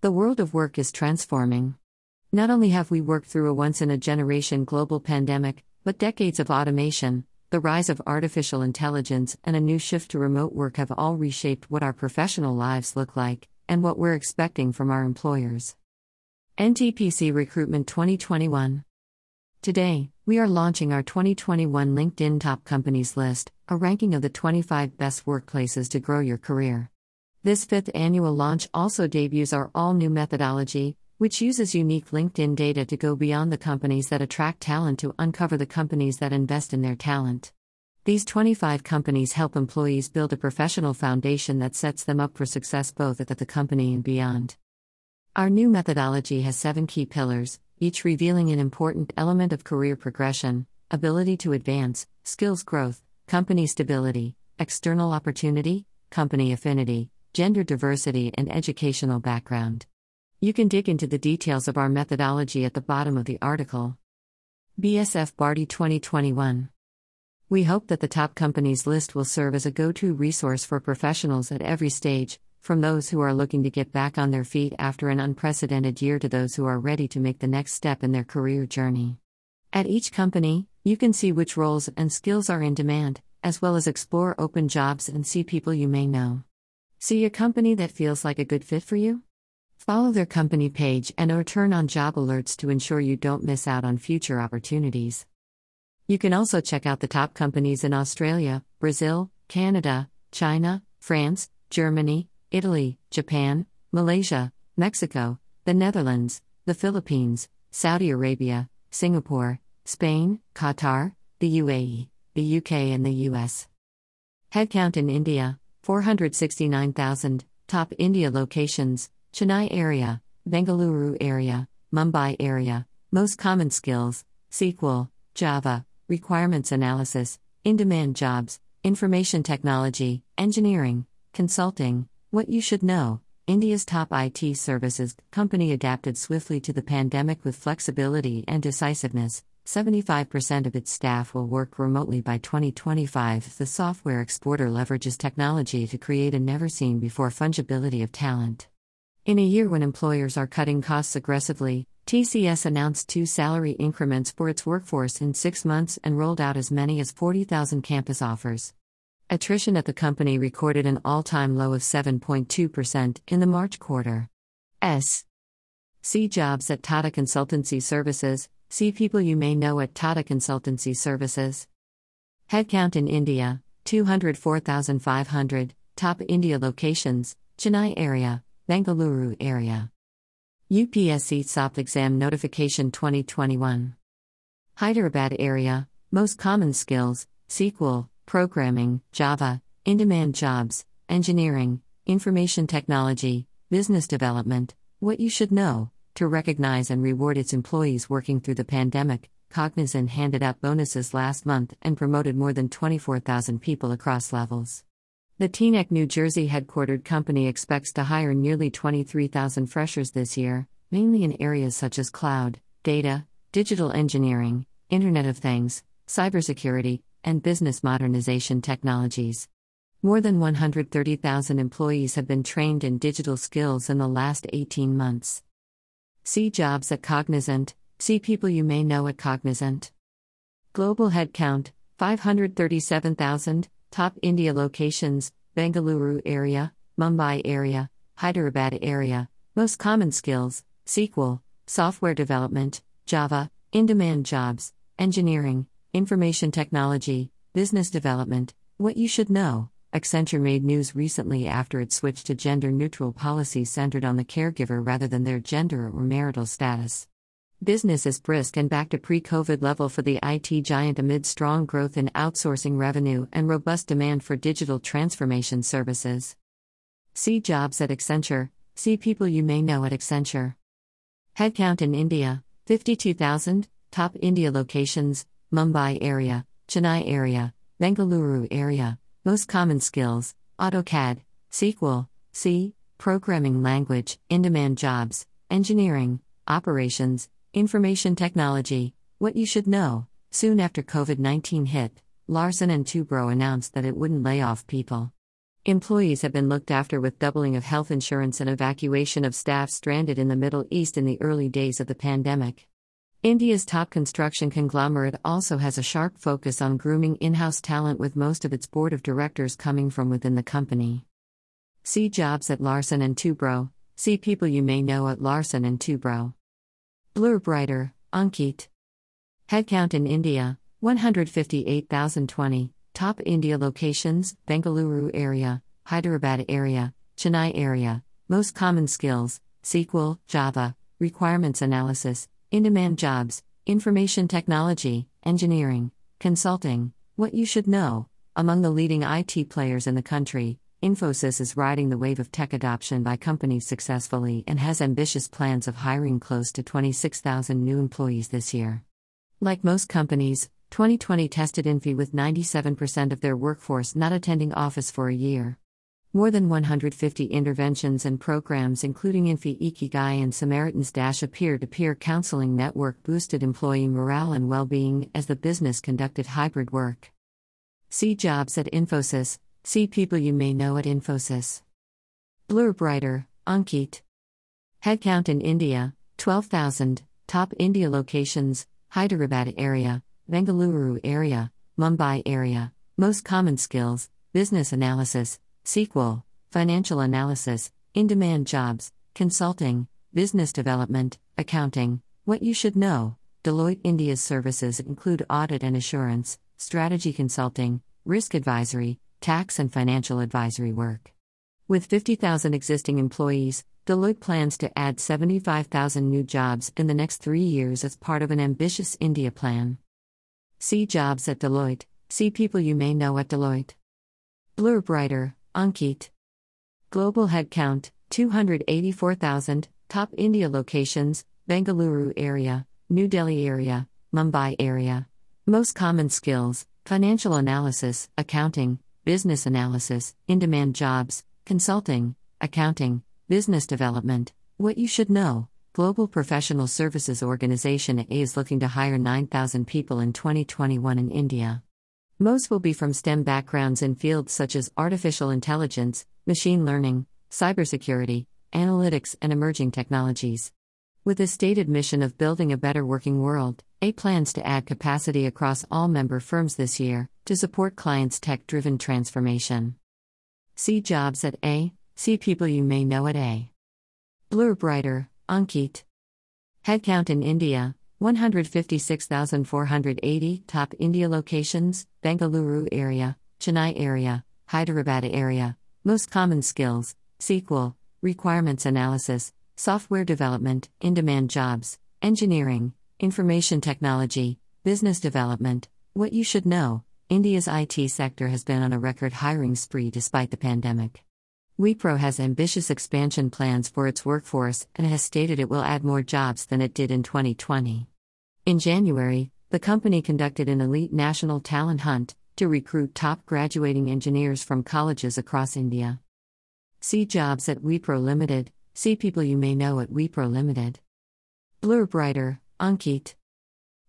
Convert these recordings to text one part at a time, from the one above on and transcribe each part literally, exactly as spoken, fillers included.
The world of work is transforming. Not only have we worked through a once-in-a-generation global pandemic, but decades of automation, the rise of artificial intelligence, and a new shift to remote work have all reshaped what our professional lives look like, and what we're expecting from our employers. N T P C Recruitment twenty twenty-one. Today, we are launching our twenty twenty-one LinkedIn Top Companies list, a ranking of the twenty-five best workplaces to grow your career. This fifth annual launch also debuts our all-new methodology, which uses unique LinkedIn data to go beyond the companies that attract talent to uncover the companies that invest in their talent. These twenty-five companies help employees build a professional foundation that sets them up for success both at the company and beyond. Our new methodology has seven key pillars, each revealing an important element of career progression, ability to advance, skills growth, company stability, external opportunity, company affinity, gender diversity, and educational background. You can dig into the details of our methodology at the bottom of the article. B S F Bardi twenty twenty-one. We hope that the top companies list will serve as a go-to resource for professionals at every stage, from those who are looking to get back on their feet after an unprecedented year to those who are ready to make the next step in their career journey. At each company, you can see which roles and skills are in demand, as well as explore open jobs and see people you may know. See a company that feels like a good fit for you? Follow their company page and/or turn on job alerts to ensure you don't miss out on future opportunities. You can also check out the top companies in Australia, Brazil, Canada, China, France, Germany, Italy, Japan, Malaysia, Mexico, the Netherlands, the Philippines, Saudi Arabia, Singapore, Spain, Qatar, the U A E, the U K, and the U S. Headcount in India. four hundred sixty-nine thousand, top India locations, Chennai area, Bengaluru area, Mumbai area, most common skills, S Q L, Java, requirements analysis, in-demand jobs, information technology, engineering, consulting, what you should know, India's top I T services company adapted swiftly to the pandemic with flexibility and decisiveness. seventy-five percent of its staff will work remotely by twenty twenty-five. The software exporter leverages technology to create a never-seen-before fungibility of talent. In a year when employers are cutting costs aggressively, T C S announced two salary increments for its workforce in six months and rolled out as many as forty thousand campus offers. Attrition at the company recorded an all-time low of seven point two percent in the March quarter. S. See jobs at Tata Consultancy Services. See people you may know at Tata Consultancy Services. Headcount in India, two hundred four thousand five hundred, top India locations, Chennai area, Bengaluru area. U P S C S O P exam notification twenty twenty-one. Hyderabad area, most common skills, S Q L, programming, Java, in-demand jobs, engineering, information technology, business development, what you should know. To recognize and reward its employees working through the pandemic, Cognizant handed out bonuses last month and promoted more than twenty-four thousand people across levels. The Teaneck, New Jersey headquartered company expects to hire nearly twenty-three thousand freshers this year, mainly in areas such as cloud, data, digital engineering, Internet of Things, cybersecurity, and business modernization technologies. More than one hundred thirty thousand employees have been trained in digital skills in the last eighteen months. See jobs at Cognizant. See people you may know at Cognizant. Global headcount, five hundred thirty-seven thousand, top India locations, Bengaluru area, Mumbai area, Hyderabad area, most common skills, S Q L, software development, Java, in-demand jobs, engineering, information technology, business development, what you should know. Accenture made news recently after it switched to gender-neutral policies centered on the caregiver rather than their gender or marital status. Business is brisk and back to pre-COVID level for the I T giant amid strong growth in outsourcing revenue and robust demand for digital transformation services. See jobs at Accenture. See people you may know at Accenture. Headcount in India, fifty-two thousand, top India locations, Mumbai area, Chennai area, Bengaluru area. Most common skills, AutoCAD, S Q L, C, programming language, in-demand jobs, engineering, operations, information technology, what you should know. Soon after COVID nineteen hit, Larsen and Toubro announced that it wouldn't lay off people. Employees have been looked after with doubling of health insurance and evacuation of staff stranded in the Middle East in the early days of the pandemic. India's top construction conglomerate also has a sharp focus on grooming in-house talent, with most of its board of directors coming from within the company. See jobs at Larsen and Toubro. See people you may know at Larsen and Toubro. Blurb writer, Ankit. Headcount in India, one hundred fifty-eight thousand twenty. Top India locations: Bengaluru area, Hyderabad area, Chennai area. Most common skills: S Q L, Java. Requirements analysis, in-demand jobs, information technology, engineering, consulting. What you should know: among the leading I T players in the country, Infosys is riding the wave of tech adoption by companies successfully and has ambitious plans of hiring close to twenty-six thousand new employees this year. Like most companies, twenty twenty tested Infi with ninety-seven percent of their workforce not attending office for a year. More than one hundred fifty interventions and programs, including Infi Ikigai and Samaritan's Dash, a peer-to-peer counseling network, boosted employee morale and well-being as the business conducted hybrid work. See jobs at Infosys. See people you may know at Infosys. Blurb writer, Ankit. Headcount in India, twelve thousand. Top India locations: Hyderabad area, Bengaluru area, Mumbai area. Most common skills: business analysis, S Q L, financial analysis, in-demand jobs, consulting, business development, accounting. What you should know: Deloitte India's services include audit and assurance, strategy consulting, risk advisory, tax and financial advisory work. With fifty thousand existing employees, Deloitte plans to add seventy-five thousand new jobs in the next three years as part of an ambitious India plan. See jobs at Deloitte. See people you may know at Deloitte. Blurb writer, Ankit. Global headcount, two hundred eighty-four thousand. Top India locations: Bengaluru area, New Delhi area, Mumbai area. Most common skills: financial analysis, accounting, business analysis, in-demand jobs, consulting, accounting, business development. What you should know: Global Professional Services Organization A is looking to hire nine thousand people in twenty twenty-one in India. Most will be from STEM backgrounds in fields such as artificial intelligence, machine learning, cybersecurity, analytics, and emerging technologies. With a stated mission of building a better working world, A plans to add capacity across all member firms this year to support clients' tech-driven transformation. See jobs at A. See people you may know at A. Blurb writer, Ankit. Headcount in India, one hundred fifty-six thousand four hundred eighty. Top India locations: Bengaluru area, Chennai area, Hyderabad area. Most common skills: S Q L, requirements analysis, software development, in-demand jobs, engineering, information technology, business development. What you should know: India's I T sector has been on a record hiring spree despite the pandemic. Wipro has ambitious expansion plans for its workforce and has stated it will add more jobs than it did in twenty twenty. In January, the company conducted an elite national talent hunt to recruit top graduating engineers from colleges across India. See jobs at Wipro Limited. See people you may know at Wipro Limited. Blurb writer, Ankit.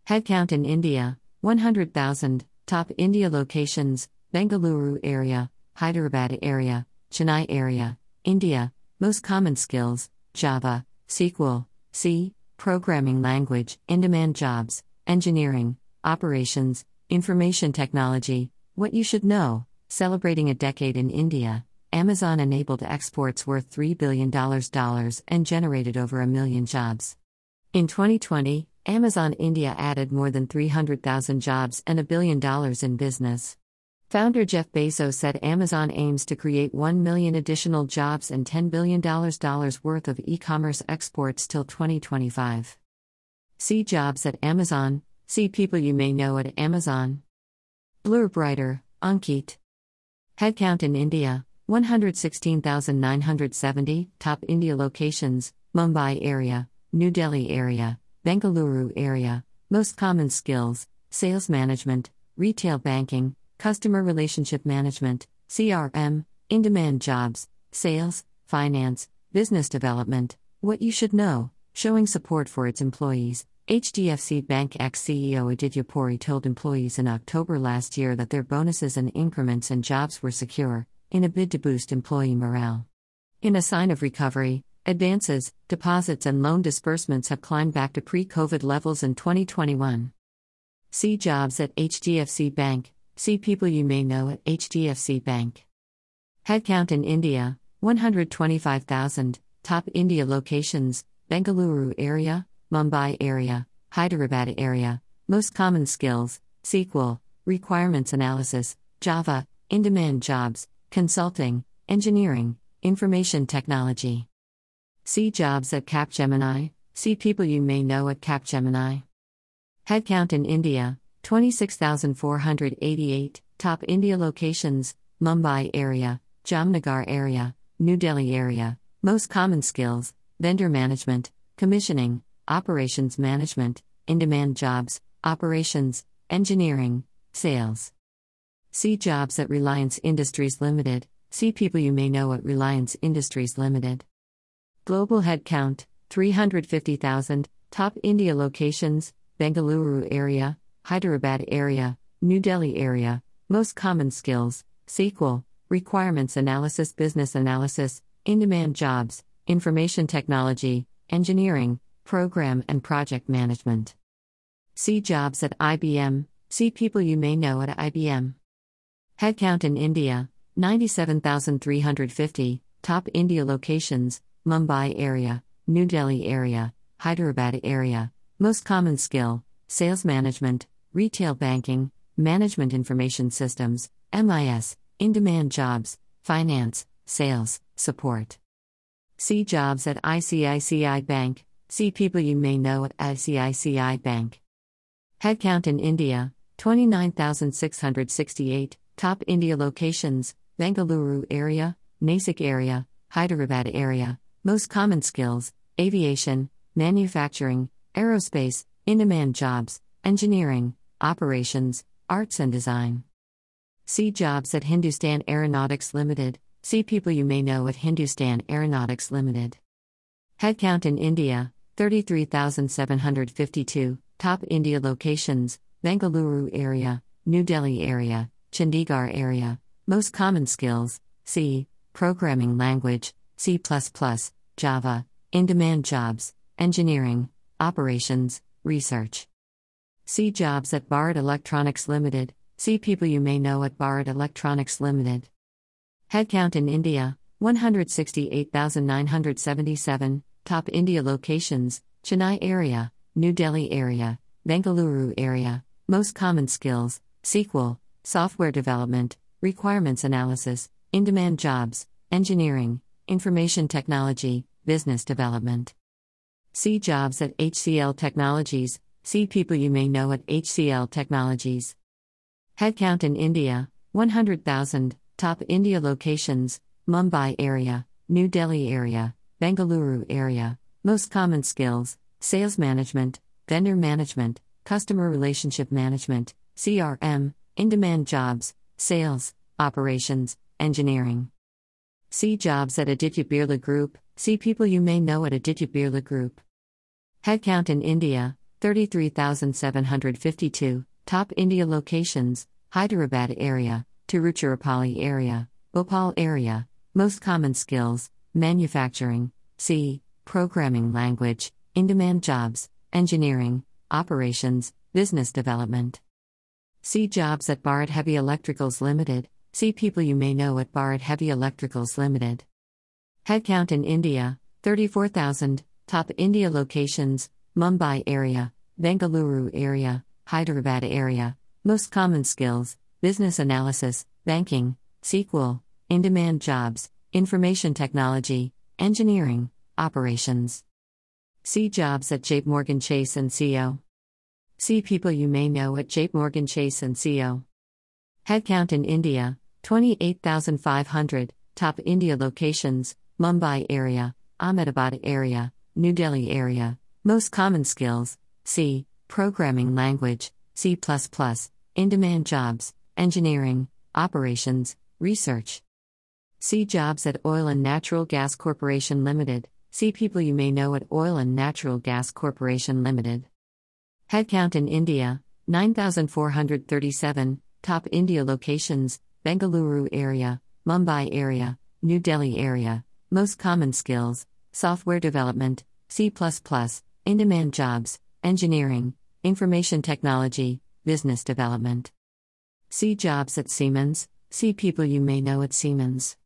Headcount in India, one hundred thousand. Top India locations: Bengaluru area, Hyderabad area, Chennai area, India. Most common skills: Java, S Q L, C, programming language, in-demand jobs, engineering, operations, information technology. What you should know: celebrating a decade in India, Amazon enabled exports worth three billion dollars and generated over a million jobs. In twenty twenty, Amazon India added more than three hundred thousand jobs and a billion dollars in business. Founder Jeff Bezos said Amazon aims to create one million additional jobs and ten billion dollars worth of e-commerce exports till twenty twenty-five. See jobs at Amazon. See people you may know at Amazon. Blurb writer, Ankit. Headcount in India, one hundred sixteen thousand nine hundred seventy. Top India locations: Mumbai area, New Delhi area, Bengaluru area. Most common skills: sales management, retail banking, customer relationship management, C R M, in-demand jobs, sales, finance, business development. What you should know: showing support for its employees. H D F C Bank ex-C E O Aditya Puri told employees in October last year that their bonuses and increments and jobs were secure, in a bid to boost employee morale. In a sign of recovery, advances, deposits and loan disbursements have climbed back to pre-COVID levels in twenty twenty-one. See jobs at H D F C Bank. See people you may know at H D F C Bank. Headcount in India, one hundred twenty-five thousand, top India locations, Bengaluru area, Mumbai area, Hyderabad area. Most common skills, S Q L, requirements analysis, Java, in-demand jobs, consulting, engineering, information technology. See jobs at Capgemini. See people you may know at Capgemini. Headcount in India, twenty-six thousand four hundred eighty-eight, top India locations, Mumbai area, Jamnagar area, New Delhi area. Most common skills, vendor management, commissioning, operations management, in-demand jobs, operations, engineering, sales. See jobs at Reliance Industries Limited. See people you may know at Reliance Industries Limited. Global headcount, three hundred fifty thousand, top India locations, Bengaluru area, Hyderabad area, New Delhi area. Most common skills, S Q L, requirements analysis, business analysis, in-demand jobs, information technology, engineering, program and project management. See jobs at I B M. See people you may know at I B M. Headcount in India, ninety-seven thousand three hundred fifty, top India locations, Mumbai area, New Delhi area, Hyderabad area. Most common skill, sales management, retail banking, management information systems, M I S, in-demand jobs, finance, sales, support. See jobs at I C I C I Bank. See people you may know at I C I C I Bank. Headcount in India, twenty-nine thousand six hundred sixty-eight, top India locations, Bengaluru area, Nasik area, Hyderabad area. Most common skills, aviation, manufacturing, aerospace, in-demand jobs, engineering, operations, arts and design. See jobs at Hindustan Aeronautics Limited. See people you may know at Hindustan Aeronautics Limited. Headcount in India, thirty-three thousand seven hundred fifty-two, top India locations, Bengaluru area, New Delhi area, Chandigarh area. Most common skills, C, programming language, C plus plus, Java, in-demand jobs, engineering, operations, research. See jobs at Bharat Electronics Limited. See people you may know at Bharat Electronics Limited. Headcount in India, one hundred sixty-eight thousand nine hundred seventy-seven, top India locations, Chennai area, New Delhi area, Bengaluru area. Most common skills, S Q L, software development, requirements analysis, in-demand jobs, engineering, information technology, business development. See jobs at H C L Technologies. See people you may know at H C L Technologies. Headcount in India, one hundred thousand, top India locations, Mumbai area, New Delhi area, Bengaluru area. Most common skills, sales management, vendor management, customer relationship management, C R M, in-demand jobs, sales, operations, engineering. See jobs at Aditya Birla Group. See people you may know at Aditya Birla Group. Headcount in India, thirty-three thousand seven hundred fifty-two, top India locations, Hyderabad area, Tiruchirappalli area, Bhopal area. Most common skills, manufacturing, C, programming language, in-demand jobs, engineering, operations, business development. See jobs at Bharat Heavy Electricals Limited. See people you may know at Bharat Heavy Electricals Limited. Headcount in India, thirty-four thousand, top India locations, Mumbai area, Bengaluru area, Hyderabad area. Most common skills, business analysis, banking, S Q L, in-demand jobs, information technology, engineering, operations. See jobs at JPMorgan Chase and Co. See people you may know at JPMorgan Chase and Co. Headcount in India, twenty-eight thousand five hundred, top India locations, Mumbai area, Ahmedabad area, New Delhi area. Most common skills, C, programming language, C plus plus, in-demand jobs, engineering, operations, research. See jobs at Oil and Natural Gas Corporation Limited. See people you may know at Oil and Natural Gas Corporation Limited. Headcount in India, nine thousand four hundred thirty-seven, top India locations, Bengaluru area, Mumbai area, New Delhi area. Most common skills: software development, C plus plus, in-demand jobs, engineering, information technology, business development. See jobs at Siemens, see people you may know at Siemens.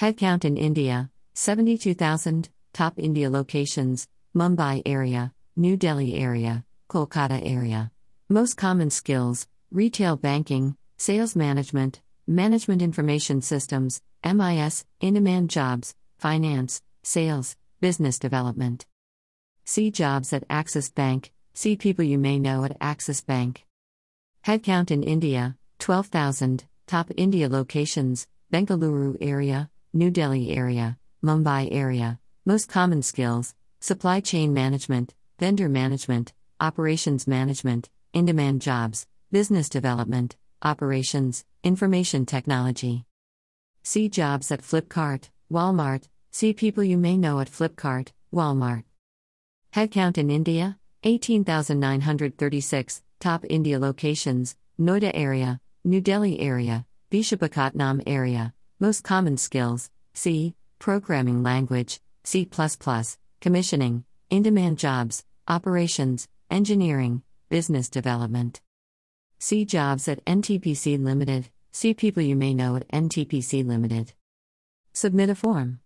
Headcount in India, seventy-two thousand, top India locations, Mumbai area, New Delhi area, Kolkata area. Most common skills: retail banking, sales management, management information systems, M I S, in-demand jobs, finance, sales, business development. See jobs at Axis Bank, see people you may know at Axis Bank. Headcount in India, twelve thousand, top India locations, Bengaluru area, New Delhi area, Mumbai area. Most common skills: supply chain management, vendor management, operations management, in-demand jobs, business development, operations, information technology. See jobs at Flipkart, Walmart, see people you may know at Flipkart, Walmart. Headcount in India, eighteen thousand nine hundred thirty-six, top India locations, Noida area, New Delhi area, Vishakhapatnam area. Most common skills: C, programming language, C plus plus, commissioning, in-demand jobs, operations, engineering, business development. See jobs at N T P C Limited, see people you may know at N T P C Limited. Submit a form.